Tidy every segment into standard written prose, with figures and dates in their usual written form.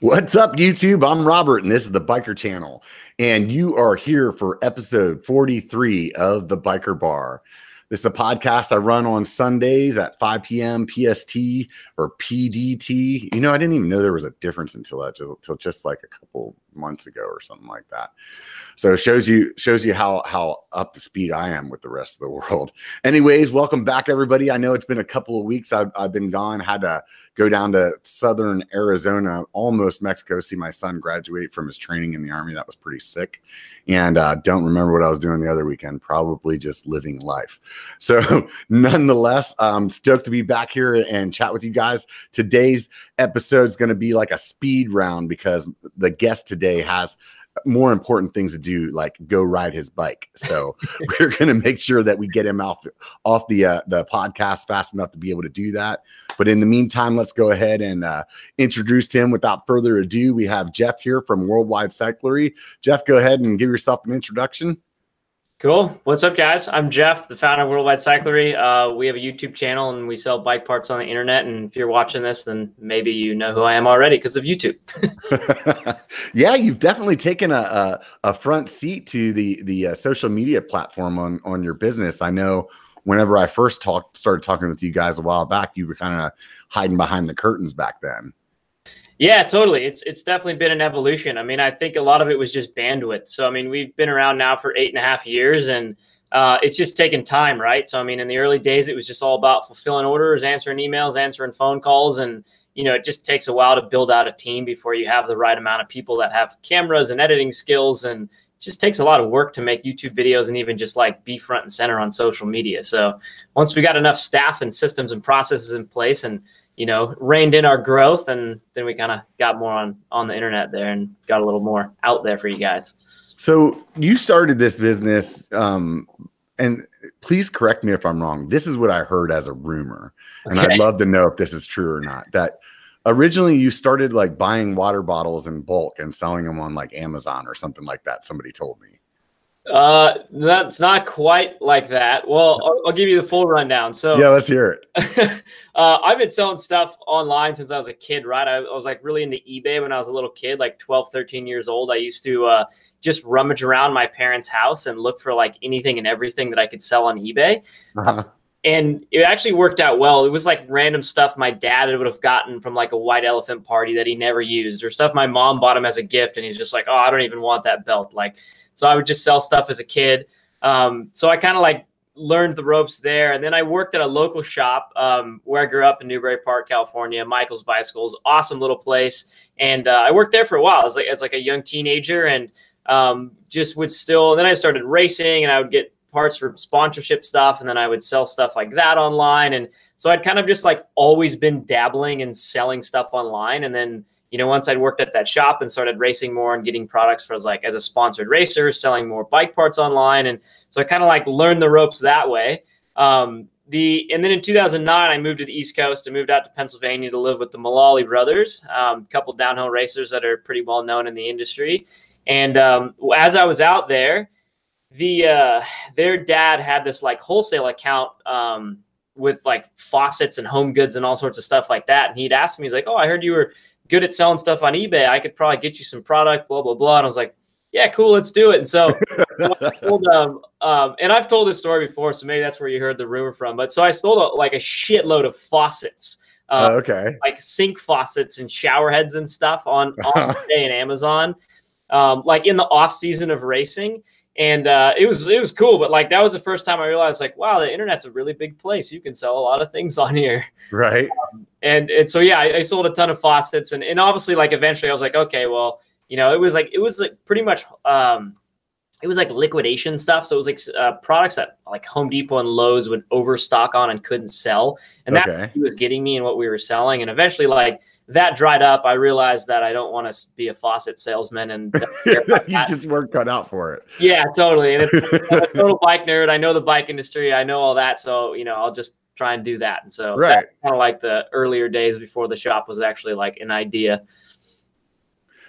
What's up, YouTube? I'm Robert, and this is the Biker Channel, and you are here for episode 43 of the Biker Bar. This is a podcast I run on Sundays at 5 p.m. PST or PDT. You know, I didn't even know there was a difference until just like a couple months ago or something like that. So it shows you how up to speed I am with the rest of the world. Anyways, welcome back, everybody. I know it's been a couple of weeks. I've been gone. Had to go down to southern Arizona, almost Mexico, see my son graduate from his training in the Army. That was pretty sick. And I don't remember what I was doing the other weekend, probably just living life. So nonetheless, I'm stoked to be back here and chat with you guys. Today's episode is going to be like a speed round because the guest today has more important things to do, like go ride his bike. So we're going to make sure that we get him off the podcast fast enough to be able to do that. But in the meantime, let's go ahead and introduce him. Without further ado, we have Jeff here from Worldwide Cyclery. Jeff, go ahead and give yourself an introduction. Cool. What's up, guys? I'm Jeff, the founder of Worldwide Cyclery. We have a YouTube channel and we sell bike parts on the internet. And if you're watching this, then maybe you know who I am already because of YouTube. Yeah, you've definitely taken a front seat to the social media platform on your business. I know whenever I first started talking with you guys a while back, you were kind of hiding behind the curtains back then. Yeah, totally. It's definitely been an evolution. I mean, I think a lot of it was just bandwidth. So, I mean, we've been around now for 8.5 years and it's just taken time, right? So, I mean, in the early days, it was just all about fulfilling orders, answering emails, answering phone calls. And, you know, it just takes a while to build out a team before you have the right amount of people that have cameras and editing skills. And it just takes a lot of work to make YouTube videos and even just like be front and center on social media. So once we got enough staff and systems and processes in place and, you know, reined in our growth, and then we kind of got more on the internet there and got a little more out there for you guys. So you started this business, and please correct me if I'm wrong. This is what I heard as a rumor, and okay, I'd love to know if this is true or not, that originally you started like buying water bottles in bulk and selling them on like Amazon or something like that. Somebody told me. That's not quite like that. Well, I'll give you the full rundown. So yeah, let's hear it. I've been selling stuff online since I was a kid, right? I was like really into eBay when I was a little kid, like 12, 13 years old. I used to, just rummage around my parents' house and look for like anything and everything that I could sell on eBay. Uh-huh. And it actually worked out well. It was like random stuff my dad would have gotten from like a white elephant party that he never used, or stuff my mom bought him as a gift. And he's just like, oh, I don't even want that belt. Like, so I would just sell stuff as a kid. So I kind of like learned the ropes there. And then I worked at a local shop where I grew up in Newberry Park, California, Michael's Bicycles, awesome little place. And I worked there for a while as like a young teenager, and just would still, and then I started racing and I would get parts for sponsorship stuff. And then I would sell stuff like that online. And so I'd kind of just like always been dabbling and selling stuff online. And then, you know, once I'd worked at that shop and started racing more and getting products for like as a sponsored racer, selling more bike parts online. And so I kind of like learned the ropes that way. And then in 2009, I moved to the East Coast. I moved out to Pennsylvania to live with the Mulally brothers, a couple downhill racers that are pretty well known in the industry. And as I was out there, their dad had this like wholesale account with like faucets and home goods and all sorts of stuff like that. And he'd asked me, he's like, oh, I heard you were good at selling stuff on eBay. I could probably get you some product, blah, blah, blah. And I was like, yeah, cool, let's do it. And so and I've told this story before, so maybe that's where you heard the rumor from. But so I sold like a shitload of faucets, like sink faucets and shower heads and stuff on eBay and Amazon, like in the off season of racing. And it was cool. But like, that was the first time I realized like, wow, the internet's a really big place. You can sell a lot of things on here. Right. And so, yeah, I sold a ton of faucets and obviously like eventually I was like, okay, well, you know, it was like pretty much, it was like liquidation stuff. So it was like products that like Home Depot and Lowe's would overstock on and couldn't sell. And that's what he was getting me and what we were selling. And eventually like that dried up. I realized that I don't want to be a faucet salesman. And you just weren't cut out for it. Yeah, totally. And I'm a total bike nerd. I know the bike industry. I know all that. So, you know, I'll just try and do that. And so that's kind of like the earlier days before the shop was actually like an idea.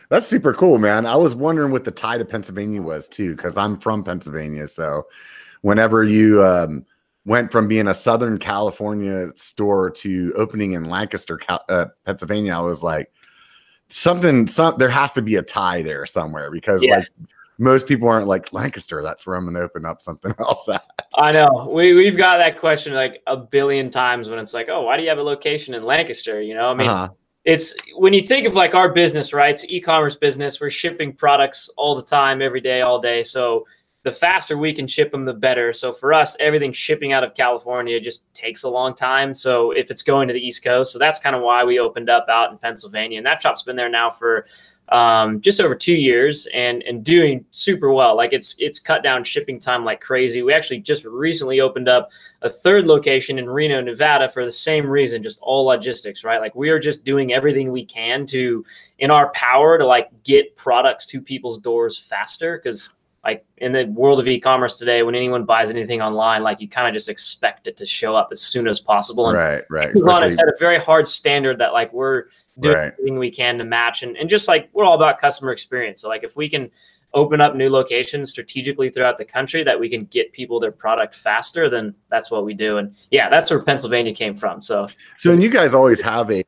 That's super cool, man. I was wondering what the tie to Pennsylvania was too, because I'm from Pennsylvania. So whenever you went from being a Southern California store to opening in Lancaster, Pennsylvania, I was like, there has to be a tie there somewhere, because like most people aren't like Lancaster, that's where I'm going to open up something else at. I know we've got that question like a billion times when it's like, oh, why do you have a location in Lancaster? You know, I mean, it's when you think of like our business, right? It's e-commerce business. We're shipping products all the time, every day, all day. So the faster we can ship them, the better. So for us, everything shipping out of California just takes a long time. So if it's going to the East Coast, so that's kind of why we opened up out in Pennsylvania. And that shop's been there now for just over 2 years and doing super well. Like it's cut down shipping time like crazy. We actually just recently opened up a third location in Reno, Nevada for the same reason, just all logistics, right? Like we are just doing everything we can to, in our power to like get products to people's doors faster. Cause like in the world of e-commerce today, when anyone buys anything online, like you kind of just expect it to show up as soon as possible. And right. Honest had a very hard standard that like we're doing everything we can to match. And just like, we're all about customer experience. So like if we can open up new locations strategically throughout the country that we can get people their product faster, then that's what we do. And yeah, that's where Pennsylvania came from. So and you guys always have a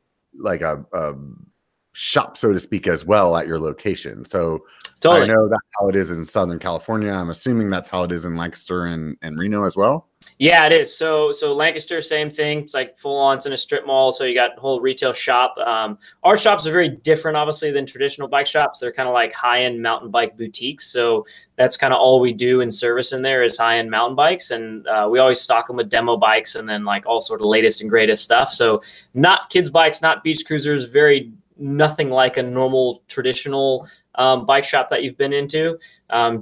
shop, so to speak, as well at your location. So totally. I know that's how it is in Southern California. I'm assuming that's how it is in Lancaster and Reno as well. Yeah, it is. So Lancaster, same thing. It's like full on, it's in a strip mall. So you got a whole retail shop. Our shops are very different, obviously, than traditional bike shops. They're kind of like high-end mountain bike boutiques. So that's kind of all we do in service in there is high-end mountain bikes. And we always stock them with demo bikes and then like all sort of latest and greatest stuff. So not kids bikes, not beach cruisers, very nothing like a normal traditional bike shop that you've been into,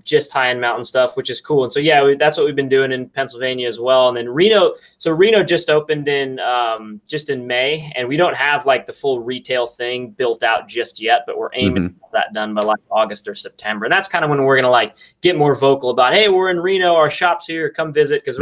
just high-end mountain stuff, which is cool. And so, yeah, that's what we've been doing in Pennsylvania as well. And then Reno. So Reno just opened in just in May, and we don't have like the full retail thing built out just yet, but we're aiming to have that done by like August or September. And that's kind of when we're going to like get more vocal about, hey, we're in Reno, our shop's here, come visit. Cause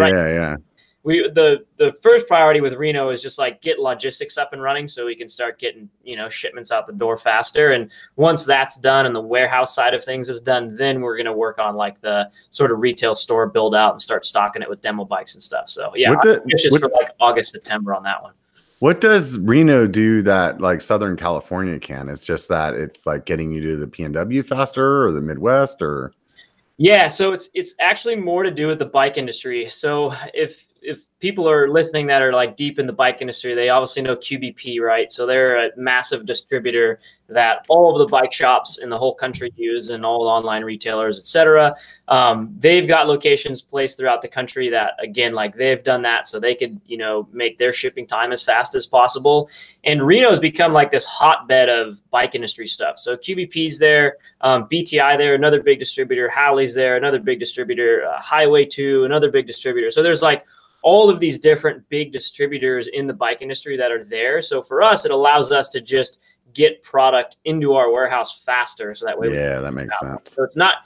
the first priority with Reno is just like get logistics up and running so we can start getting, you know, shipments out the door faster. And once that's done and the warehouse side of things is done, then we're going to work on like the sort of retail store build out and start stocking it with demo bikes and stuff. So yeah, it's just for like August, September on that one. What does Reno do that like Southern California can? It's just that it's like getting you to the PNW faster or the Midwest or. Yeah. So it's actually more to do with the bike industry. So if people are listening that are like deep in the bike industry, they obviously know QBP, right? So they're a massive distributor that all of the bike shops in the whole country use and all online retailers, et cetera. They've got locations placed throughout the country that, again, like they've done that so they could, you know, make their shipping time as fast as possible. And Reno's become like this hotbed of bike industry stuff. So QBP's there, BTI there, another big distributor, Halley's there, another big distributor, Highway 2, another big distributor. So there's like all of these different big distributors in the bike industry that are there. So for us, it allows us to just get product into our warehouse faster. So that way, that makes sense. So it's not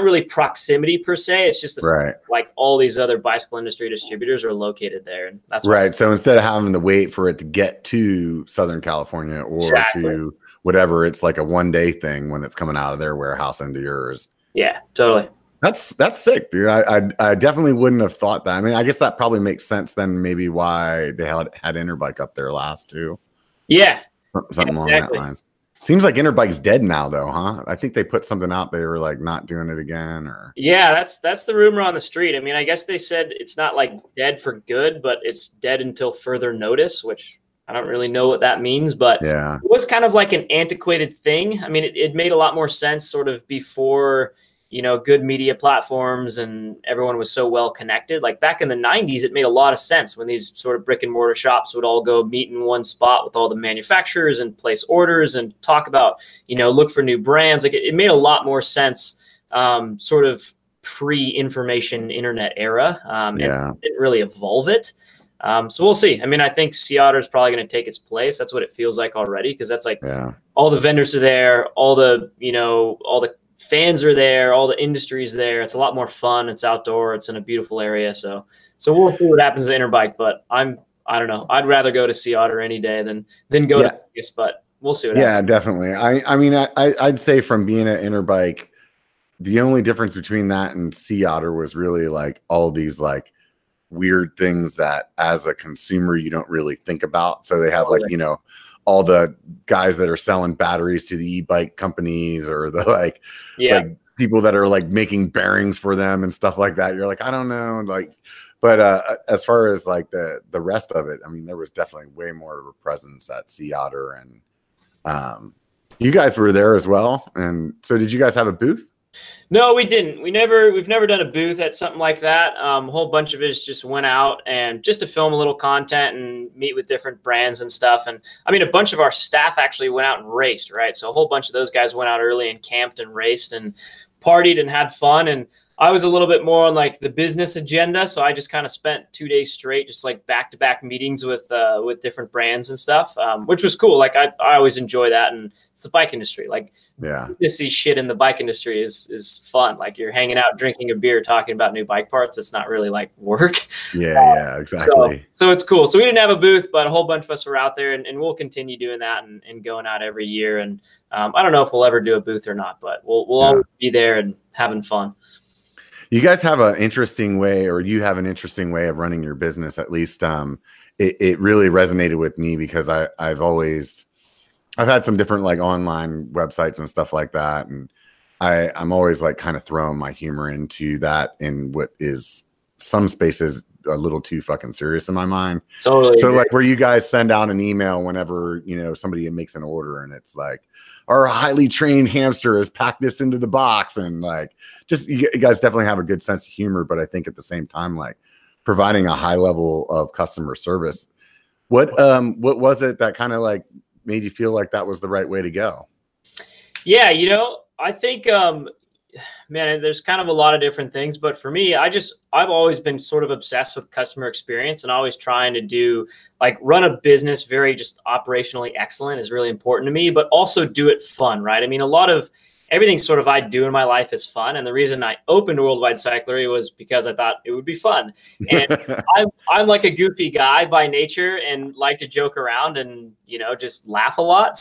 really proximity per se. It's just the fact, like all these other bicycle industry distributors are located there. And that's right. So instead of having to wait for it to get to Southern California or to whatever, it's like a one-day thing when it's coming out of their warehouse into yours. Yeah, totally. That's sick, dude. I definitely wouldn't have thought that. I mean, I guess that probably makes sense then maybe why they had Interbike up there last too. Yeah. Something along that lines. Seems like Interbike's dead now though, huh? I think they put something out. They were like not doing it again or. Yeah, that's the rumor on the street. I mean, I guess they said it's not like dead for good, but it's dead until further notice, which I don't really know what that means, but it was kind of like an antiquated thing. I mean, it made a lot more sense sort of before, you know, good media platforms and everyone was so well connected. Like back in the 90s, it made a lot of sense when these sort of brick and mortar shops would all go meet in one spot with all the manufacturers and place orders and talk about, you know, look for new brands. Like it made a lot more sense sort of pre-information internet era. And it didn't really evolve it. So we'll see. I mean, I think Sea Otter is probably going to take its place. That's what it feels like already. Cause that's like all the vendors are there, all the, you know, all the fans are there, all the industry's there. It's a lot more fun. It's outdoor. It's in a beautiful area. So we'll see what happens to Interbike, but I don't know. I'd rather go to Sea Otter any day than go to Vegas, but we'll see what happens. Yeah, definitely. I'd say from being at Interbike, the only difference between that and Sea Otter was really like all these like weird things that as a consumer, you don't really think about. So they have like, you know, all the guys that are selling batteries to the e-bike companies or the like people that are like making bearings for them and stuff like that. You're like, I don't know. Like, but as far as like the rest of it, I mean, there was definitely way more of a presence at Sea Otter, and you guys were there as well. And so did you guys have a booth? No, we didn't. We've never done a booth at something like that. A whole bunch of us just went out and just to film a little content and meet with different brands and stuff. And I mean, a bunch of our staff actually went out and raced, right? So a whole bunch of those guys went out early and camped and raced and partied and had fun. And I was a little bit more on like the business agenda. So I just kind of spent 2 days straight, just like back-to-back meetings with different brands and stuff, which was cool. Like I always enjoy that. And it's the bike industry. Like businessy shit in the bike industry is fun. Like you're hanging out, drinking a beer, talking about new bike parts. It's not really like work. Yeah, exactly. So it's cool. So we didn't have a booth, but a whole bunch of us were out there, and we'll continue doing that and going out every year. And I don't know if we'll ever do a booth or not, but we'll always be there and having fun. You guys have an interesting way, or you have an interesting way of running your business. At least it really resonated with me, because I've had some different like online websites and stuff like that. And I'm always like kind of throwing my humor into that, in what is some spaces a little too fucking serious in my mind. Totally. So like where you guys send out an email whenever, you know, somebody makes an order, and it's like, our highly trained hamster has packed this into the box, and like, just, you guys definitely have a good sense of humor. But I think at the same time, like providing a high level of customer service. What was it that kind of like made you feel like that was the right way to go? Yeah. You know, I think, man, there's kind of a lot of different things, but for me, I've always been sort of obsessed with customer experience, and always trying to do like run a business very just operationally excellent is really important to me, but also do it fun, right? I mean, a lot of everything sort of I do in my life is fun. And the reason I opened Worldwide Cyclery was because I thought it would be fun. And I'm like a goofy guy by nature and like to joke around and, you know, just laugh a lot.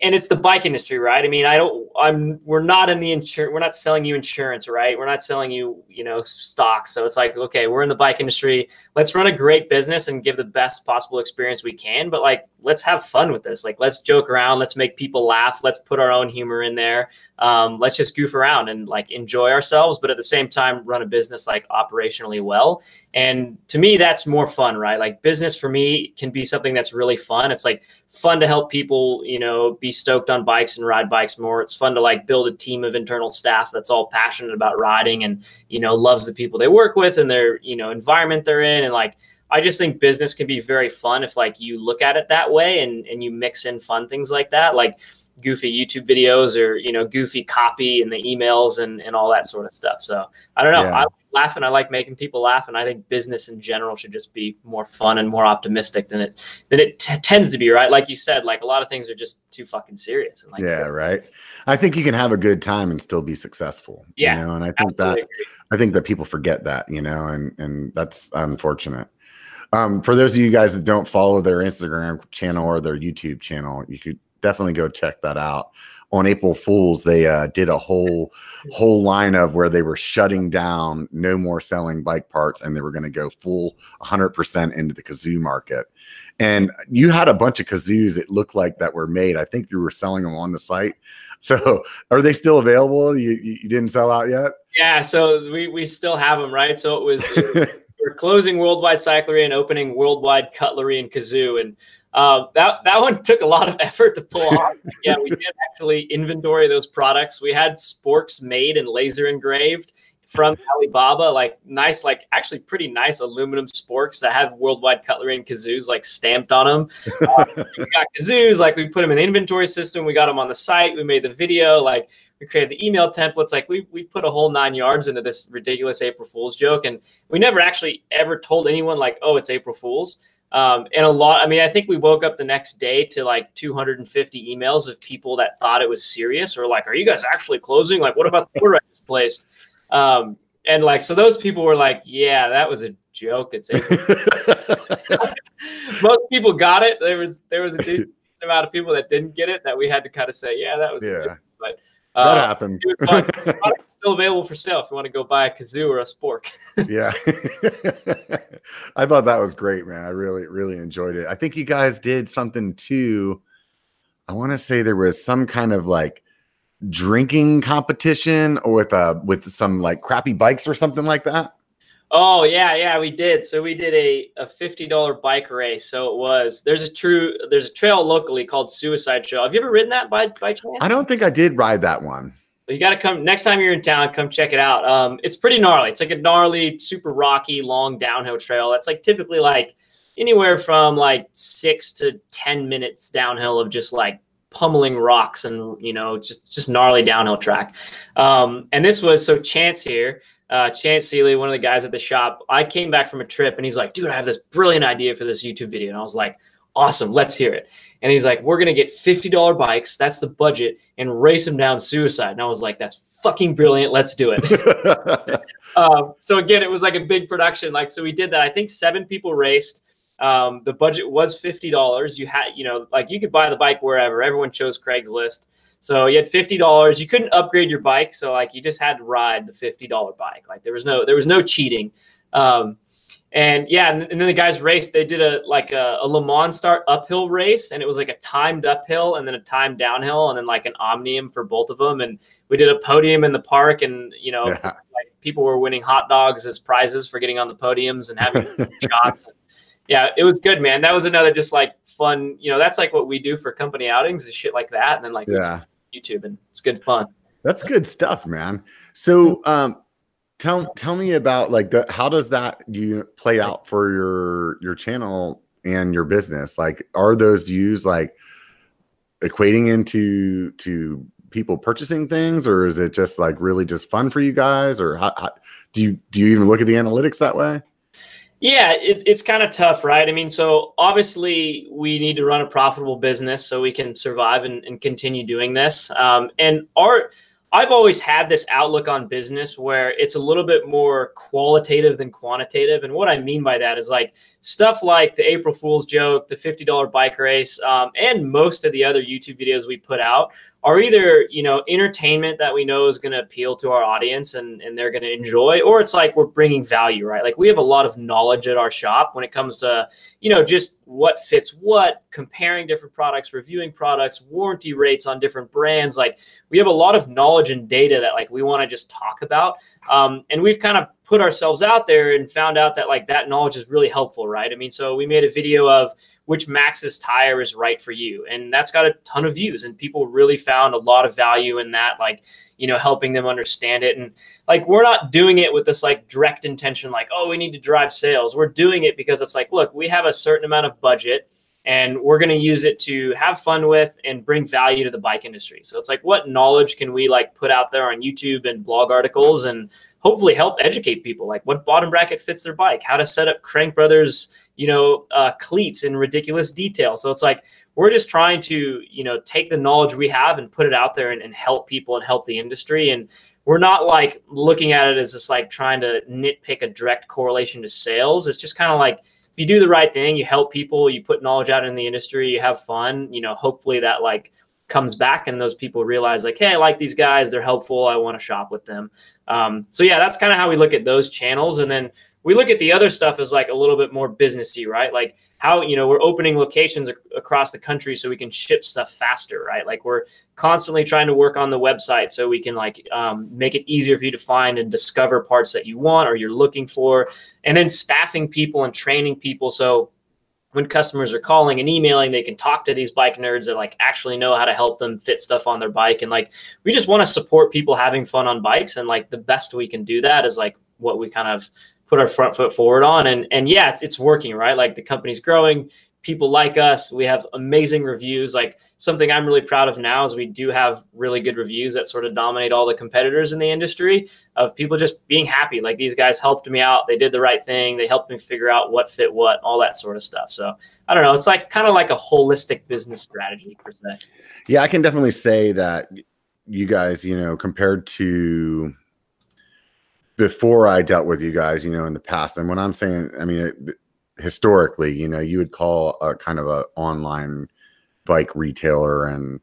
And it's the bike industry, right? I mean, we're not in the insurance, we're not selling you insurance, right? We're not selling you, you know, stocks. So it's like, okay, we're in the bike industry. Let's run a great business and give the best possible experience we can. But like, let's have fun with this. Like, let's joke around. Let's make people laugh. Let's put our own humor in there. Let's just goof around and like enjoy ourselves, but at the same time, run a business like operationally well. And to me, that's more fun, right? Like business for me can be something that's really fun. It's like fun to help people, you know, be stoked on bikes and ride bikes more. It's fun to like build a team of internal staff that's all passionate about riding and, you know, loves the people they work with and their, you know, environment they're in. And like, I just think business can be very fun if like you look at it that way and you mix in fun things like that, like goofy YouTube videos or, you know, goofy copy and the emails and all that sort of stuff. So I don't know. Yeah. I like laughing. I like making people laugh. And I think business in general should just be more fun and more optimistic than it tends to be. Right. Like you said, like a lot of things are just too fucking serious. And like, yeah. Right. I think you can have a good time and still be successful. Yeah. You know? And I think that people forget that, you know, and that's unfortunate. For those of you guys that don't follow their Instagram channel or their YouTube channel, you could definitely go check that out. On April Fool's, they did a whole line of where they were shutting down, no more selling bike parts, and they were going to go full 100% into the kazoo market. And you had a bunch of kazoos, it looked like, that were made. I think you were selling them on the site. So are they still available? You didn't sell out yet? Yeah, so we still have them, right? So it was we're closing Worldwide Cyclery and opening Worldwide Cutlery and Kazoo. And that one took a lot of effort to pull off. Yeah, we did actually inventory those products. We had sporks made and laser engraved from Alibaba, like nice, like actually pretty nice aluminum sporks that have Worldwide Cutlery and Kazoos like stamped on them. We got kazoos, like we put them in the inventory system. We got them on the site. We made the video, like we created the email templates. Like we put a whole 9 yards into this ridiculous April Fool's joke. And we never actually ever told anyone like, oh, it's April Fool's. And a lot, I mean, I think we woke up the next day to like 250 emails of people that thought it was serious or like, are you guys actually closing? Like, what about the order I just placed? And like, so those people were like, yeah, that was a joke. It's April. Most people got it. There was a decent amount of people that didn't get it that we had to kind of say, yeah, that was a joke. But That happened. Product's still available for sale if you want to go buy a kazoo or a spork. Yeah. I thought that was great, man. I really, really enjoyed it. I think you guys did something too. I want to say there was some kind of like drinking competition or with some like crappy bikes or something like that. Oh yeah, yeah, we did. So we did a $50 bike race. So it was there's a trail locally called Suicide Trail. Have you ever ridden that by chance? I don't think I did ride that one. You got to come next time you're in town. Come check it out. It's pretty gnarly. It's like a gnarly, super rocky, long downhill trail. That's like typically like anywhere from like 6 to 10 minutes downhill of just like pummeling rocks and just gnarly downhill track. And this was so Chance here. Chance Seeley, one of the guys at the shop, I came back from a trip and he's like, dude, I have this brilliant idea for this YouTube video. And I was like, awesome, let's hear it. And he's like, we're going to get $50 bikes. That's the budget and race them down Suicide. And I was like, that's fucking brilliant. Let's do it. So again, it was like a big production. Like, so we did that. I think 7 people raced. The budget was $50. You had, like you could buy the bike wherever. Everyone chose Craigslist. So you had $50. You couldn't upgrade your bike, so like you just had to ride the $50 bike. Like there was no cheating, and yeah. And then the guys raced. They did a Le Mans start uphill race, and it was like a timed uphill and then a timed downhill, and then like an omnium for both of them. And we did a podium in the park, and like people were winning hot dogs as prizes for getting on the podiums and having shots. And, yeah, it was good, man. That was another just like fun. That's like what we do for company outings is shit like that, and then like yeah. YouTube, and it's good fun. That's good stuff, man. So tell me about like how does that play out for your channel and your business? Like, are those views like equating to people purchasing things, or is it just like really just fun for you guys? Or how do you even look at the analytics that way? Yeah, it's kind of tough, right? I mean, so obviously we need to run a profitable business so we can survive and continue doing this. And I've always had this outlook on business where it's a little bit more qualitative than quantitative. And what I mean by that is like stuff like the April Fool's joke, the $50 bike race, and most of the other YouTube videos we put out are either, entertainment that we know is going to appeal to our audience and they're going to enjoy, or it's like we're bringing value, right? Like we have a lot of knowledge at our shop when it comes to, just what fits what, comparing different products, reviewing products, warranty rates on different brands. Like we have a lot of knowledge and data that like we want to just talk about. And we've kind of put ourselves out there and found out that like that knowledge is really helpful, right? I mean, so we made a video of which Maxxis tire is right for you. And that's got a ton of views and people really found a lot of value in that, like, helping them understand it. And like, we're not doing it with this like direct intention, like, oh, we need to drive sales. We're doing it because it's like, look, we have a certain amount of budget and we're going to use it to have fun with and bring value to the bike industry. So it's like, what knowledge can we like put out there on YouTube and blog articles and hopefully help educate people like what bottom bracket fits their bike, how to set up Crank Brothers, cleats in ridiculous detail. So it's like, we're just trying to, take the knowledge we have and put it out there and help people and help the industry. And we're not like looking at it as just like trying to nitpick a direct correlation to sales. It's just kind of like, if you do the right thing, you help people, you put knowledge out in the industry, you have fun, hopefully that like comes back and those people realize like, hey, I like these guys, they're helpful, I want to shop with them. So yeah, that's kind of how we look at those channels. And then we look at the other stuff as like a little bit more businessy, right? Like how, we're opening locations across the country so we can ship stuff faster, right? Like we're constantly trying to work on the website so we can like make it easier for you to find and discover parts that you want or you're looking for, and then staffing people and training people. So when customers are calling and emailing, they can talk to these bike nerds that like actually know how to help them fit stuff on their bike. And like, we just want to support people having fun on bikes. And like the best we can do that is like what we kind of put our front foot forward on. And yeah, it's working, right? Like the company's growing, people like us, we have amazing reviews. Like something I'm really proud of now is we do have really good reviews that sort of dominate all the competitors in the industry of people just being happy. Like these guys helped me out. They did the right thing. They helped me figure out what fit what, all that sort of stuff. So I don't know. It's like kind of like a holistic business strategy per se. Yeah. I can definitely say that you guys, compared to before I dealt with you guys, in the past. And when I'm saying, I mean, historically, you would call a kind of an online bike retailer and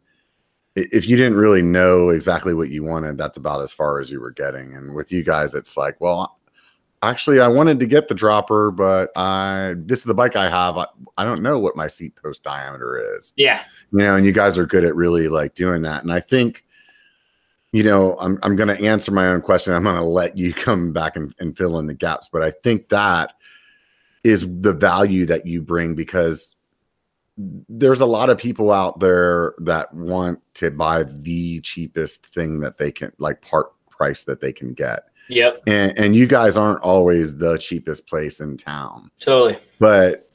if you didn't really know exactly what you wanted, that's about as far as you were getting. And with you guys, it's like, well, actually, I wanted to get the dropper, but this is the bike I have. I don't know what my seat post diameter is. Yeah. You know, and you guys are good at really like doing that. And I think, you know, I'm going to answer my own question. I'm going to let you come back and fill in the gaps. But I think that is the value that you bring, because there's a lot of people out there that want to buy the cheapest thing that they can, like part price that they can get. Yep. And you guys aren't always the cheapest place in town. Totally. But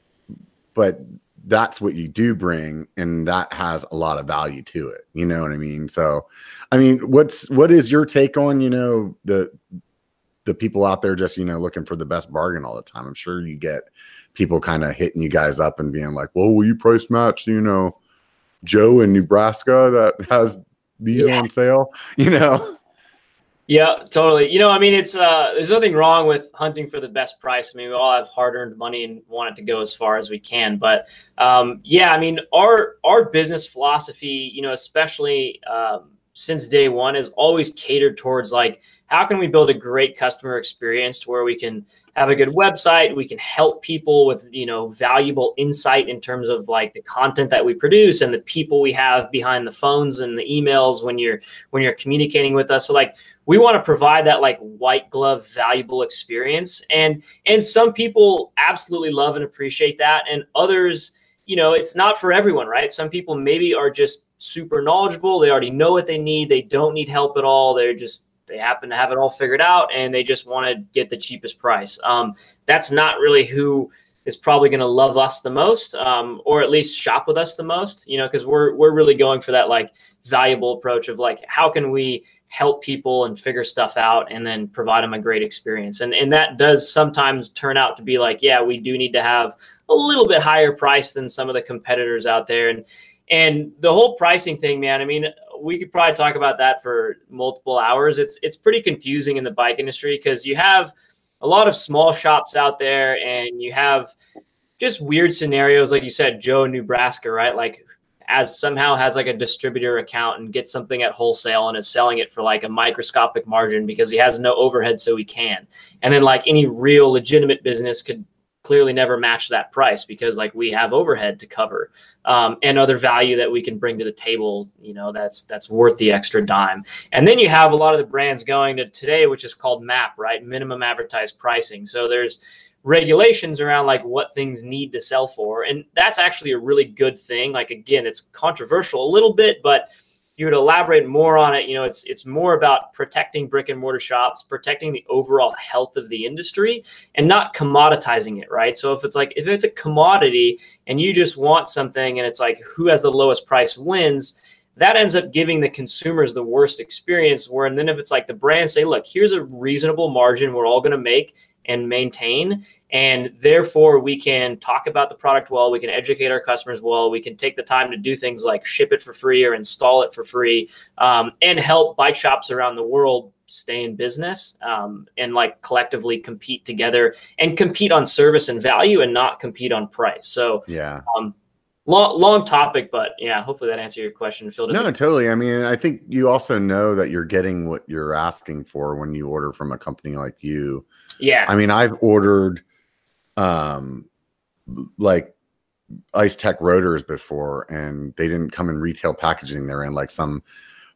that's what you do bring, and that has a lot of value to it. You know what I mean? So, I mean, what is your take on, you know, the people out there just, you know, looking for the best bargain all the time? I'm sure you get people kind of hitting you guys up and being like, well, will you price match, you know, Joe in Nebraska that has these on sale, you know? Yeah, totally. You know, I mean, it's there's nothing wrong with hunting for the best price. I mean, we all have hard-earned money and want it to go as far as we can. But yeah, I mean, our business philosophy, you know, especially since day one, is always catered towards like, how can we build a great customer experience to where we can have a good website, we can help people with, you know, valuable insight in terms of like the content that we produce and the people we have behind the phones and the emails when you're communicating with us. So like, we want to provide that like white glove valuable experience, and some people absolutely love and appreciate that, and others, you know, it's not for everyone, right? Some people maybe are just super knowledgeable. They already know what they need. They don't need help at all. They happen to have it all figured out, and they just want to get the cheapest price. That's not really who is probably going to love us the most, or at least shop with us the most, you know, because we're really going for that like valuable approach of like, how can we help people and figure stuff out and then provide them a great experience. And that does sometimes turn out to be like, yeah, we do need to have a little bit higher price than some of the competitors out there. And the whole pricing thing, man, I mean, we could probably talk about that for multiple hours. It's pretty confusing in the bike industry, because you have a lot of small shops out there, and you have just weird scenarios. Like you said, Joe in Nebraska, right? Like, as somehow has like a distributor account and gets something at wholesale and is selling it for like a microscopic margin because he has no overhead, so he can. And then like any real legitimate business could clearly never match that price, because like we have overhead to cover, and other value that we can bring to the table, you know, that's worth the extra dime. And then you have a lot of the brands going to today, which is called MAP, right? Minimum advertised pricing. So there's regulations around like what things need to sell for. And that's actually a really good thing. Like, again, it's controversial a little bit, but you would elaborate more on it. You know, it's more about protecting brick and mortar shops, protecting the overall health of the industry, and not commoditizing it, right? So if it's a commodity and you just want something and it's like who has the lowest price wins, that ends up giving the consumers the worst experience. Where, and then if it's like the brands say, look, here's a reasonable margin we're all going to make and maintain, and therefore we can talk about the product well, we can educate our customers well, we can take the time to do things like ship it for free or install it for free, and help bike shops around the world stay in business, and like collectively compete together and compete on service and value and not compete on price. So yeah, long topic, but yeah, hopefully that answered your question, Phil. No, totally. I mean, I think you also know that you're getting what you're asking for when you order from a company like you. Yeah. I mean, I've ordered like Ice Tech rotors before, and they didn't come in retail packaging. They're in like some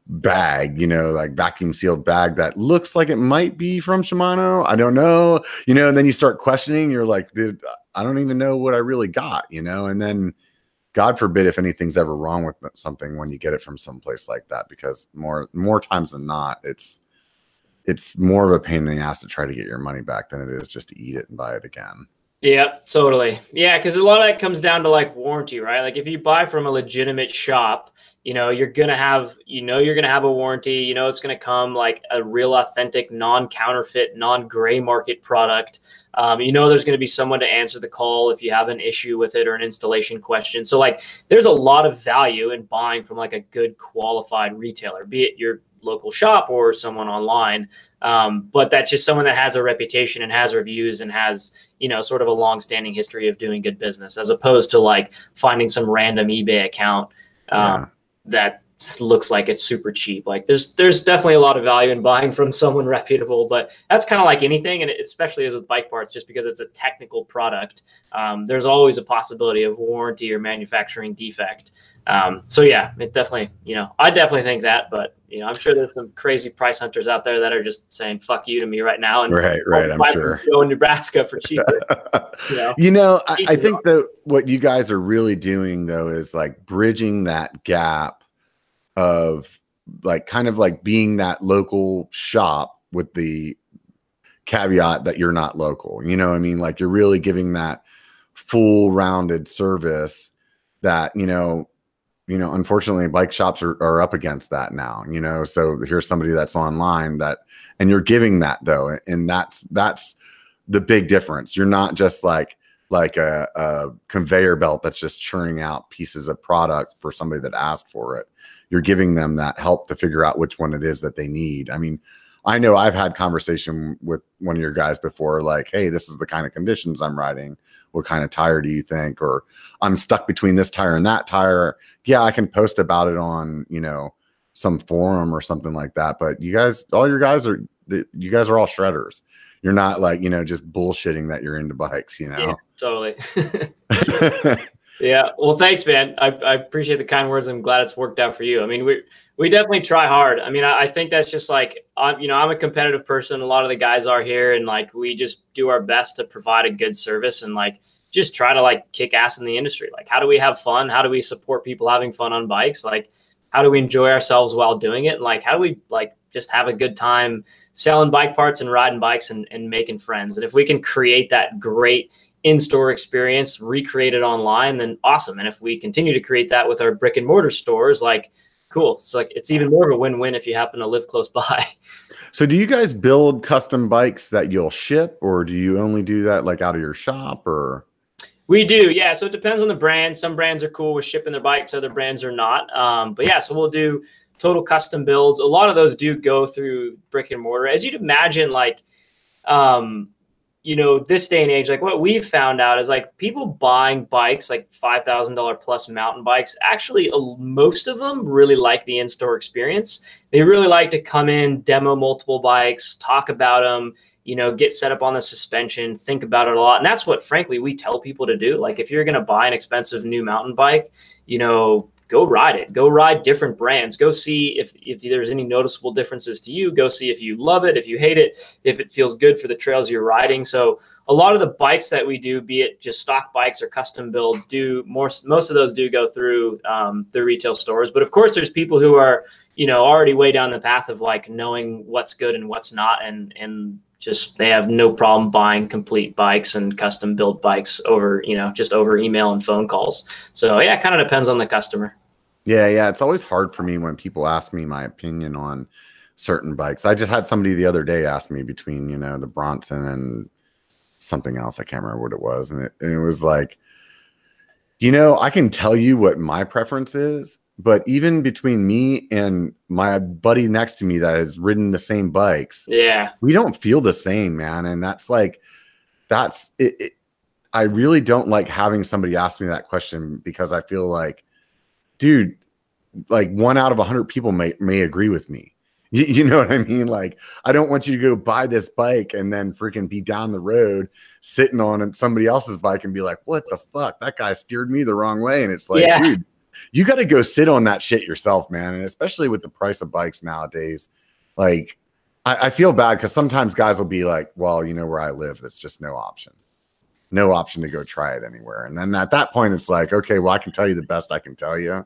bag, you know, like vacuum sealed bag that looks like it might be from Shimano. I don't know, you know, and then you start questioning. You're like, dude, I don't even know what I really got, you know, and then God forbid if anything's ever wrong with something when you get it from someplace like that, because more times than not, it's more of a pain in the ass to try to get your money back than it is just to eat it and buy it again. Yeah, totally. Yeah, because a lot of that comes down to like warranty, right? Like if you buy from a legitimate shop, you know, you're going to have a warranty, you know, it's going to come like a real authentic, non-counterfeit, non-gray market product. You know, there's going to be someone to answer the call if you have an issue with it or an installation question. So like there's a lot of value in buying from like a good qualified retailer, be it your local shop or someone online. But that's just someone that has a reputation and has reviews and has, you know, sort of a long-standing history of doing good business, as opposed to like finding some random eBay account. That looks like it's super cheap. Like there's definitely a lot of value in buying from someone reputable, but that's kind of like anything. And it especially is with bike parts, just because it's a technical product. There's always a possibility of warranty or manufacturing defect. So yeah, it definitely, you know, I definitely think that, but you know, I'm sure there's some crazy price hunters out there that are just saying, fuck you to me right now. And right. I'm sure go in Nebraska for cheaper. you know, I think that what you guys are really doing though, is like bridging that gap of like kind of like being that local shop with the caveat that you're not local. You know what I mean? Like you're really giving that full rounded service that, you know, unfortunately bike shops are up against that now, you know? So here's somebody that's online that, and you're giving that though. And that's the big difference. You're not just like a conveyor belt that's just churning out pieces of product for somebody that asked for it. You're giving them that help to figure out which one it is that they need. I mean, I know I've had conversation with one of your guys before, like, hey, this is the kind of conditions I'm riding. What kind of tire do you think? Or I'm stuck between this tire and that tire. Yeah, I can post about it on, you know, some forum or something like that. But you guys, you guys are all shredders. You're not like, you know, just bullshitting that you're into bikes, you know? Yeah, totally. Yeah. Well, thanks, man. I appreciate the kind words. I'm glad it's worked out for you. I mean, we definitely try hard. I mean, I think that's just like, you know, I'm a competitive person. A lot of the guys are here, and like, we just do our best to provide a good service and like, just try to like kick ass in the industry. Like, how do we have fun? How do we support people having fun on bikes? Like, how do we enjoy ourselves while doing it? And like, how do we like just have a good time selling bike parts and riding bikes and making friends? And if we can create that great in-store experience, recreate it online, then awesome. And if we continue to create that with our brick and mortar stores, like, cool. It's like, it's even more of a win-win if you happen to live close by. So do you guys build custom bikes that you'll ship, or do you only do that like out of your shop, or? We do. Yeah. So it depends on the brand. Some brands are cool with shipping their bikes. Other brands are not. But yeah, so we'll do total custom builds. A lot of those do go through brick and mortar. As you'd imagine, like, you know, this day and age, like what we've found out is like people buying bikes, like $5,000 plus mountain bikes, actually most of them really like the in-store experience. They really like to come in, demo multiple bikes, talk about them, you know, get set up on the suspension, think about it a lot. And that's what, frankly, we tell people to do. Like if you're going to buy an expensive new mountain bike, you know, go ride it, go ride different brands, go see if there's any noticeable differences to you, go see if you love it, if you hate it, if it feels good for the trails you're riding. So a lot of the bikes that we do, be it just stock bikes or custom builds, do most of those do go through the retail stores. But of course there's people who are, you know, already way down the path of like knowing what's good and what's not, and just they have no problem buying complete bikes and custom build bikes over, you know, just over email and phone calls. So yeah, it kind of depends on the customer. Yeah. It's always hard for me when people ask me my opinion on certain bikes. I just had somebody the other day ask me between, you know, the Bronson and something else. I can't remember what it was. And it was like, you know, I can tell you what my preference is, but even between me and my buddy next to me that has ridden the same bikes, yeah, we don't feel the same, man. And that's like, that's it, I really don't like having somebody ask me that question, because I feel like, dude, like 1 out of 100 people may agree with me. You know what I mean? Like, I don't want you to go buy this bike and then freaking be down the road sitting on somebody else's bike and be like, what the fuck? That guy steered me the wrong way. And it's like, yeah, dude, you got to go sit on that shit yourself, man. And especially with the price of bikes nowadays, like I feel bad because sometimes guys will be like, well, you know, where I live, that's just no option to go try it anywhere. And then at that point, it's like, okay, well, I can tell you the best I can tell you.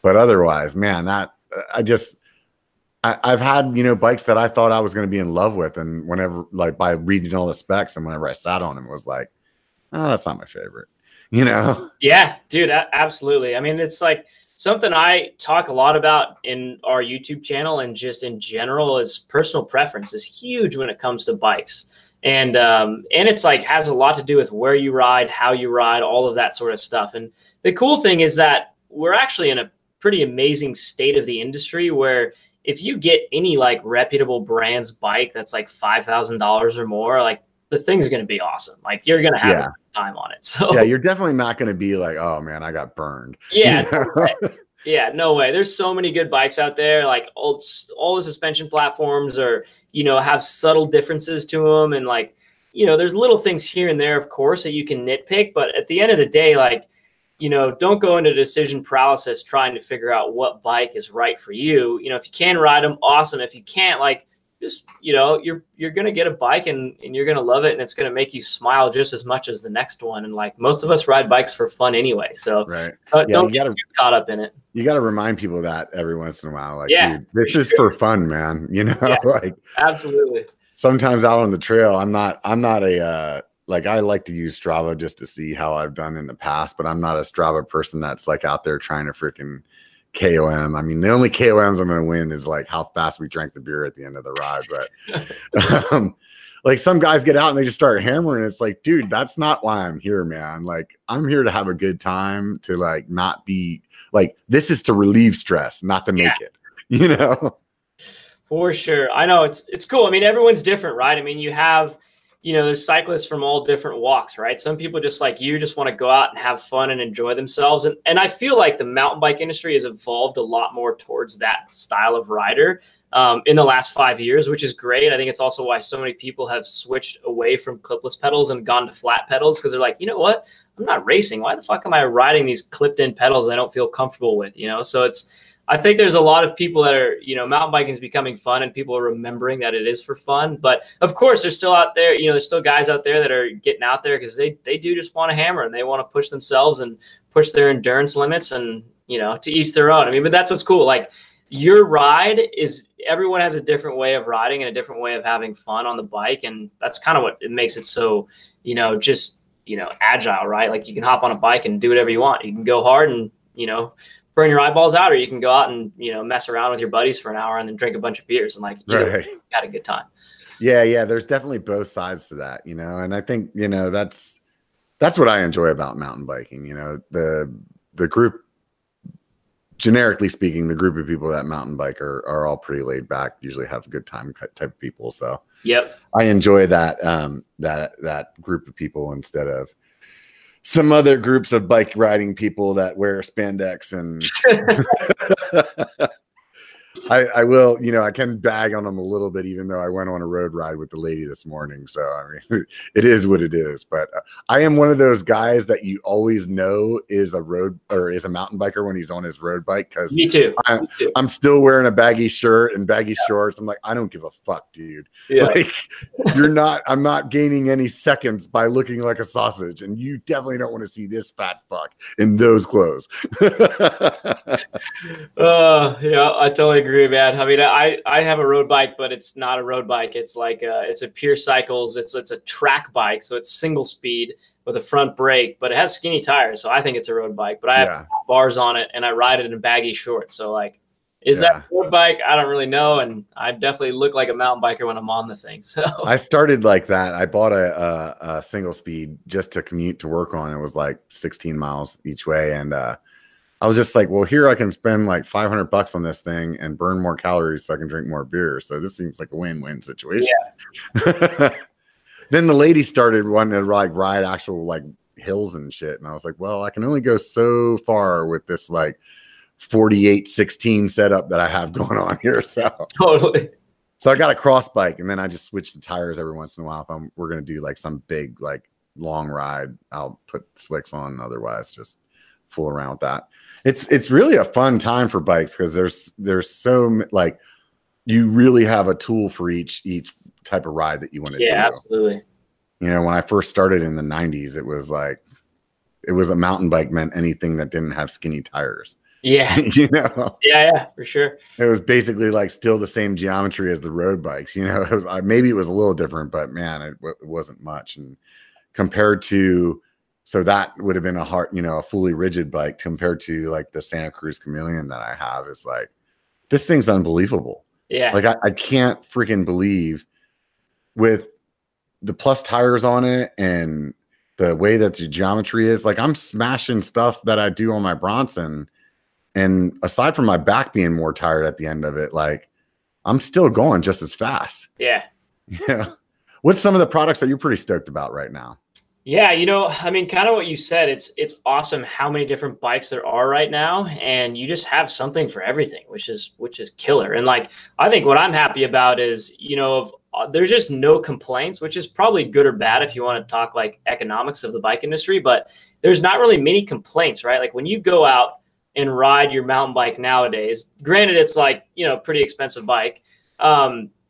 But otherwise, man, that I've had, you know, bikes that I thought I was going to be in love with. And whenever, like, by reading all the specs and whenever I sat on them, it was like, oh, that's not my favorite. You know? Yeah, dude, absolutely. I mean, it's like something I talk a lot about in our YouTube channel and just in general is personal preference is huge when it comes to bikes. And it's like has a lot to do with where you ride, how you ride, all of that sort of stuff. And the cool thing is that we're actually in a pretty amazing state of the industry where if you get any like reputable brand's bike that's like $5,000 or more, like the thing's going to be awesome. Like you're going to have a good time on it. So yeah, you're definitely not going to be like, oh man, I got burned. Yeah. You know? Yeah, no way. There's so many good bikes out there. Like all the suspension platforms are, you know, have subtle differences to them. And like, you know, there's little things here and there, of course, that you can nitpick. But at the end of the day, like, you know, don't go into decision paralysis trying to figure out what bike is right for you. You know, if you can ride them, awesome. If you can't, like, just, you know, you're going to get a bike and you're going to love it. And it's going to make you smile just as much as the next one. And like most of us ride bikes for fun anyway. So don't get too caught up in it. You got to remind people that every once in a while, like, dude, this is for fun, man. You know, like absolutely. Sometimes out on the trail, I'm not like, I like to use Strava just to see how I've done in the past, but I'm not a Strava person that's like out there trying to freaking KOM. I mean, the only KOMs I'm going to win is like how fast we drank the beer at the end of the ride. But like some guys get out and they just start hammering. It's like, dude, that's not why I'm here, man. Like I'm here to have a good time, to like not be like, this is to relieve stress, not to make it, you know? For sure. I know it's cool. I mean, everyone's different, right? I mean, you have, you know, there's cyclists from all different walks, right? Some people just like you just want to go out and have fun and enjoy themselves. And I feel like the mountain bike industry has evolved a lot more towards that style of rider in the last 5 years, which is great. I think it's also why so many people have switched away from clipless pedals and gone to flat pedals, because they're like, you know what? I'm not racing. Why the fuck am I riding these clipped in pedals I don't feel comfortable with, you know? So it's, I think there's a lot of people that are, you know, mountain biking is becoming fun and people are remembering that it is for fun. But of course, there's still out there, you know, there's still guys out there that are getting out there because they do just want to hammer and they want to push themselves and push their endurance limits and, you know, to each their own. I mean, but that's what's cool. Like your ride is, everyone has a different way of riding and a different way of having fun on the bike. And that's kind of what it makes it so, you know, just, you know, agile, right? Like you can hop on a bike and do whatever you want. You can go hard and, you know, burn your eyeballs out, or you can go out and, you know, mess around with your buddies for an hour and then drink a bunch of beers and like, you had a good time. Yeah. Yeah. There's definitely both sides to that, you know? And I think, you know, that's what I enjoy about mountain biking. You know, the group, generically speaking, the group of people that mountain bike are all pretty laid back, usually have a good time type of people. So I enjoy that, that group of people instead of some other groups of bike riding people that wear spandex and I will, you know, I can bag on them a little bit, even though I went on a road ride with the lady this morning. So, I mean, it is what it is, but I am one of those guys that you always know is a road or is a mountain biker when he's on his road bike. Cause Me too. I'm still wearing a baggy shirt and baggy shorts. I'm like, I don't give a fuck, dude. Yeah. Like I'm not gaining any seconds by looking like a sausage, and you definitely don't want to see this fat fuck in those clothes. Yeah, I totally agree. Man, I mean, I have a road bike, but it's not a road bike. It's like it's a Pure Cycles. It's a track bike, so it's single speed with a front brake, but it has skinny tires, so I think it's a road bike. But I have bars on it, and I ride it in baggy shorts. So like, is that a road bike? I don't really know, and I definitely look like a mountain biker when I'm on the thing. So I started like that. I bought a single speed just to commute to work on. It was like 16 miles each way, and I was just like, well, here I can spend like $500 on this thing and burn more calories so I can drink more beer. So this seems like a win-win situation. Yeah. Then the lady started wanting to like ride actual like hills and shit. And I was like, well, I can only go so far with this like 48-16 setup that I have going on here. So totally. So I got a cross bike, and then I just switch the tires every once in a while. If we're going to do like some big, like long ride, I'll put slicks on. Otherwise, just fool around with that. It's really a fun time for bikes because there's so like you really have a tool for each type of ride that you want to do. Absolutely. You know, when I first started in the 90s, it was a mountain bike meant anything that didn't have skinny tires. Yeah. You know? Yeah, for sure. It was basically like still the same geometry as the road bikes, you know. Maybe it was a little different, but man, it wasn't much. And compared to, so that would have been a hard, you know, a fully rigid bike compared to like the Santa Cruz Chameleon that I have is like, this thing's unbelievable. Yeah. Like I can't freaking believe with the plus tires on it and the way that the geometry is, like I'm smashing stuff that I do on my Bronson. And aside from my back being more tired at the end of it, like I'm still going just as fast. Yeah. Yeah. What's some of the products that you're pretty stoked about right now? Yeah, you know, I mean, kind of what you said, it's awesome how many different bikes there are right now, and you just have something for everything, which is killer. And like, I think what I'm happy about is, you know, there's just no complaints, which is probably good or bad if you want to talk like economics of the bike industry, but there's not really many complaints, right? Like when you go out and ride your mountain bike nowadays, granted it's like, you know, pretty expensive bike.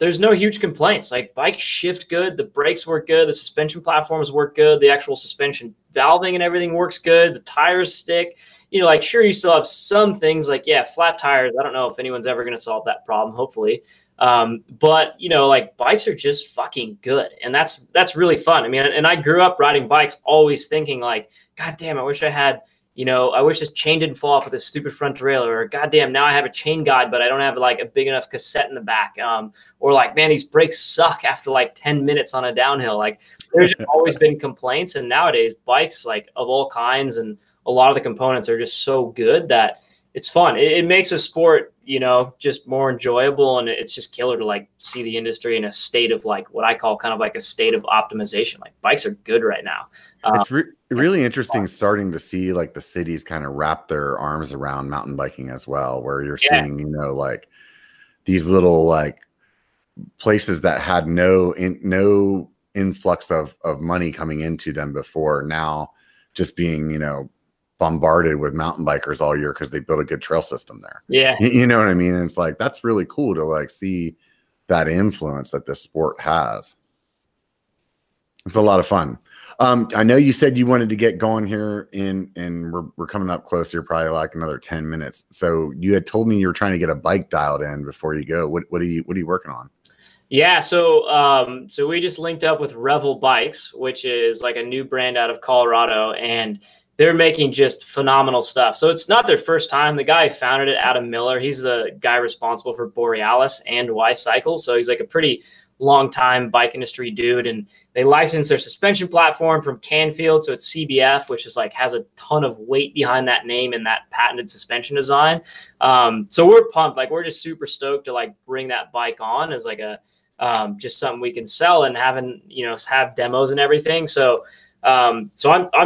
There's no huge complaints. Like bike shift good, the brakes work good, the suspension platforms work good, the actual suspension valving and everything works good, the tires stick. You know, like sure you still have some things like, yeah, flat tires. I don't know if anyone's ever going to solve that problem, hopefully. But you know, like bikes are just fucking good. And that's really fun. I mean, and I grew up riding bikes, always thinking like, God damn, I wish I had, you know, I wish this chain didn't fall off with this stupid front derailleur, or goddamn, now I have a chain guide, but I don't have like a big enough cassette in the back. Or like, man, these brakes suck after like 10 minutes on a downhill. Like there's always been complaints. And nowadays bikes like of all kinds and a lot of the components are just so good that it's fun. It makes a sport, you know, just more enjoyable. And it's just killer to like see the industry in a state of like what I call kind of like a state of optimization. Like bikes are good right now. It's really interesting starting to see like the cities kind of wrap their arms around mountain biking as well, where you're seeing, you know, like these little like places that had no influx of money coming into them before, now just being, you know, bombarded with mountain bikers all year because they built a good trail system there. Yeah. You know what I mean? And it's like, that's really cool to like see that influence that this sport has. It's a lot of fun. I know you said you wanted to get going here and we're coming up close here, probably like another 10 minutes. So you had told me you were trying to get a bike dialed in before you go. What are you working on? Yeah. So we just linked up with Revel Bikes, which is like a new brand out of Colorado, and they're making just phenomenal stuff. So it's not their first time. The guy who founded it, Adam Miller, he's the guy responsible for Borealis and Y Cycle. So he's like a pretty long time bike industry dude. And they license their suspension platform from Canfield. So it's CBF, which is like has a ton of weight behind that name and that patented suspension design. So we're pumped. Like we're just super stoked to like bring that bike on as like a just something we can sell and have demos and everything. So I'm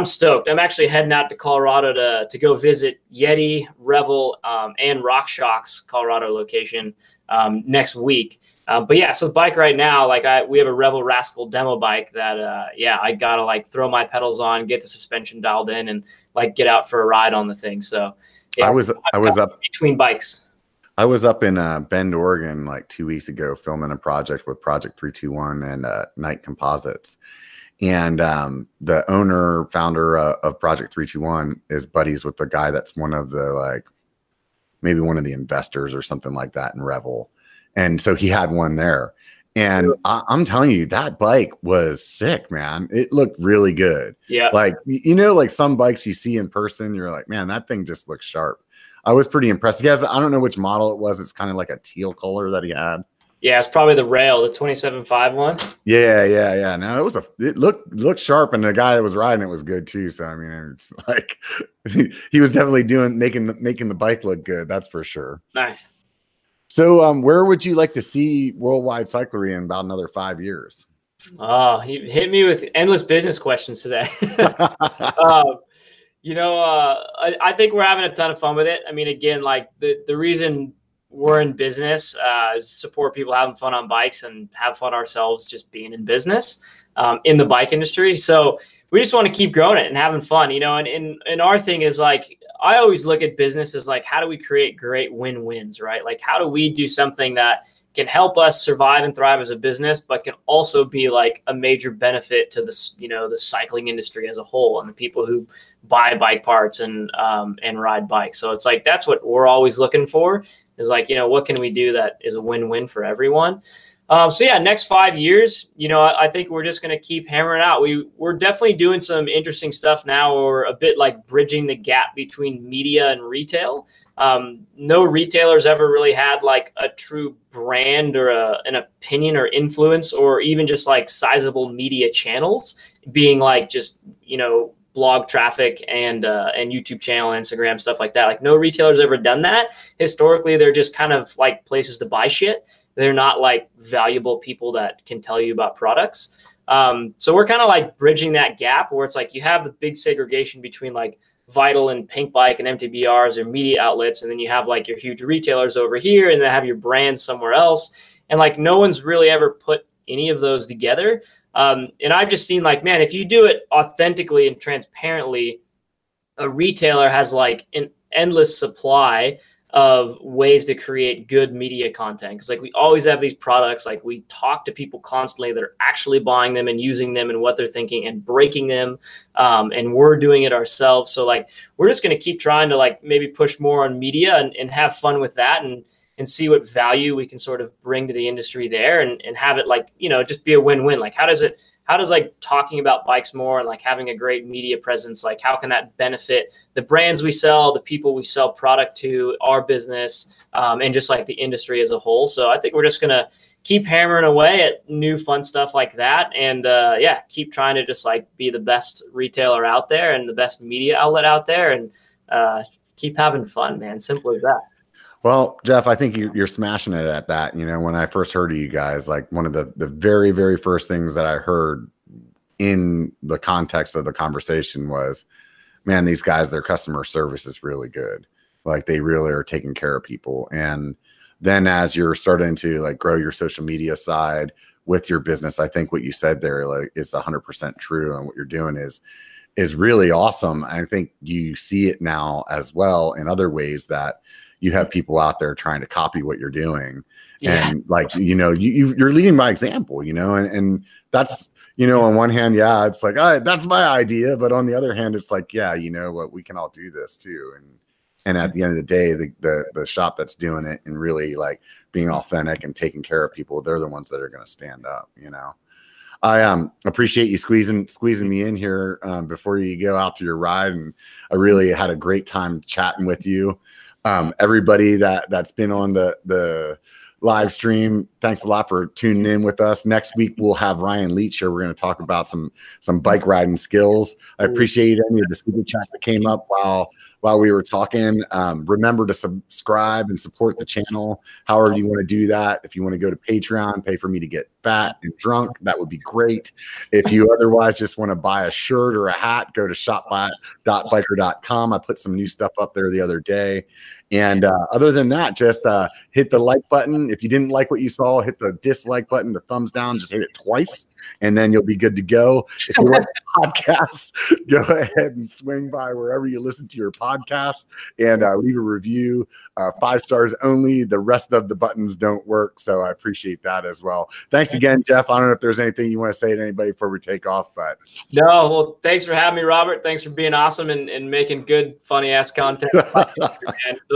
stoked. I'm actually heading out to Colorado to go visit Yeti, Revel, and RockShox Colorado location next week. But yeah, so the bike right now, like we have a Revel Rascal demo bike that I gotta like throw my pedals on, get the suspension dialed in, and like get out for a ride on the thing. So yeah, I was up between bikes. I was up in Bend, Oregon, like 2 weeks ago, filming a project with Project 321 and Night Composites. And the founder of Project 321 is buddies with the guy that's one of the, like, maybe one of the investors or something like that in Revel. And so he had one there. And I'm telling you, that bike was sick, man. It looked really good. Yeah. Like, you know, like some bikes you see in person, you're like, man, that thing just looks sharp. I was pretty impressed. He has, I don't know which model it was. It's kind of like a teal color that he had. Yeah, it's probably the rail, the 27.5 one. Yeah. No, it looked sharp, and the guy that was riding it was good too. So I mean, it's like he was definitely making the bike look good. That's for sure. Nice. So, where would you like to see Worldwide Cyclery in about another 5 years? Oh, he hit me with endless business questions today. You know, I think we're having a ton of fun with it. I mean, again, like the reason we're in business, support people having fun on bikes and have fun ourselves just being in business, in the bike industry. So we just want to keep growing it and having fun, you know, and our thing is like, I always look at business as like, how do we create great win-wins, right? Like how do we do something that can help us survive and thrive as a business, but can also be like a major benefit to this, you know, the cycling industry as a whole and the people who buy bike parts and ride bikes. So it's like, that's what we're always looking for is like, you know, what can we do that is a win-win for everyone? So yeah, next 5 years, you know, I think we're just going to keep hammering out. We're definitely doing some interesting stuff now, or a bit like bridging the gap between media and retail. No retailer's ever really had like a true brand or an opinion or influence, or even just like sizable media channels being like just, you know, blog traffic and YouTube channel, Instagram, stuff like that. Like no retailer's ever done that. Historically, they're just kind of like places to buy shit. They're not like valuable people that can tell you about products. So we're kind of like bridging that gap where it's like you have the big segregation between like Vital and Pink Bike and MTBRs or media outlets, and then you have like your huge retailers over here, and then have your brands somewhere else, and like no one's really ever put any of those together. And I've just seen like, man, if you do it authentically and transparently, a retailer has like an endless supply of ways to create good media content. Cause like we always have these products, like we talk to people constantly that are actually buying them and using them and what they're thinking and breaking them. And we're doing it ourselves. So like, we're just going to keep trying to like maybe push more on media and have fun with that and see what value we can sort of bring to the industry there and have it like, you know, just be a win-win. Like how does like talking about bikes more and like having a great media presence, like how can that benefit the brands we sell, the people we sell product to, our business, and just like the industry as a whole. So I think we're just going to keep hammering away at new fun stuff like that. And yeah, keep trying to just like be the best retailer out there and the best media outlet out there and keep having fun, man. Simple as that. Well, Jeff, I think you're smashing it at that. You know, when I first heard of you guys, like one of the very, very first things that I heard in the context of the conversation was, man, these guys, their customer service is really good. Like they really are taking care of people. And then as you're starting to like grow your social media side with your business, I think what you said there, like it's 100% true. And what you're doing is really awesome. I think you see it now as well in other ways that you have people out there trying to copy what you're doing. Yeah. And like, you know, you're leading by example, you know, and that's, you know, on one hand, yeah, it's like, all right, that's my idea. But on the other hand, it's like, yeah, you know what, we can all do this too. And at the end of the day, the shop that's doing it and really like being authentic and taking care of people, they're the ones that are going to stand up, you know. I appreciate you squeezing me in here before you go out to your ride. And I really had a great time chatting with you. Everybody that's been on the live stream, thanks a lot for tuning in with us. Next week we'll have Ryan Leach here. We're going to talk about some bike riding skills. I appreciate any of the super chat that came up while we were talking. Remember to subscribe and support the channel however you want to do that. If you want to go to Patreon, pay for me to get fat and drunk, that would be great. If you otherwise just want to buy a shirt or a hat, go to shop.biker.com. I put some new stuff up there the other day. And other than that, just hit the like button. If you didn't like what you saw, hit the dislike button, the thumbs down, just hit it twice, and then you'll be good to go. If you like podcasts, go ahead and swing by wherever you listen to your podcast and leave a review. 5 stars only. The rest of the buttons don't work, so I appreciate that as well. Thanks again, Jeff. I don't know if there's anything you want to say to anybody before we take off, but no. Well, thanks for having me, Robert. Thanks for being awesome and making good, funny-ass content.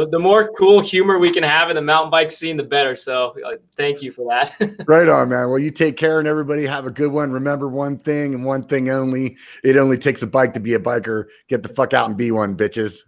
The more cool humor we can have in the mountain bike scene, the better. So thank you for that. Right on, man. Well, you take care, and everybody have a good one. Remember one thing and one thing only. It only takes a bike to be a biker. Get the fuck out and be one, bitches.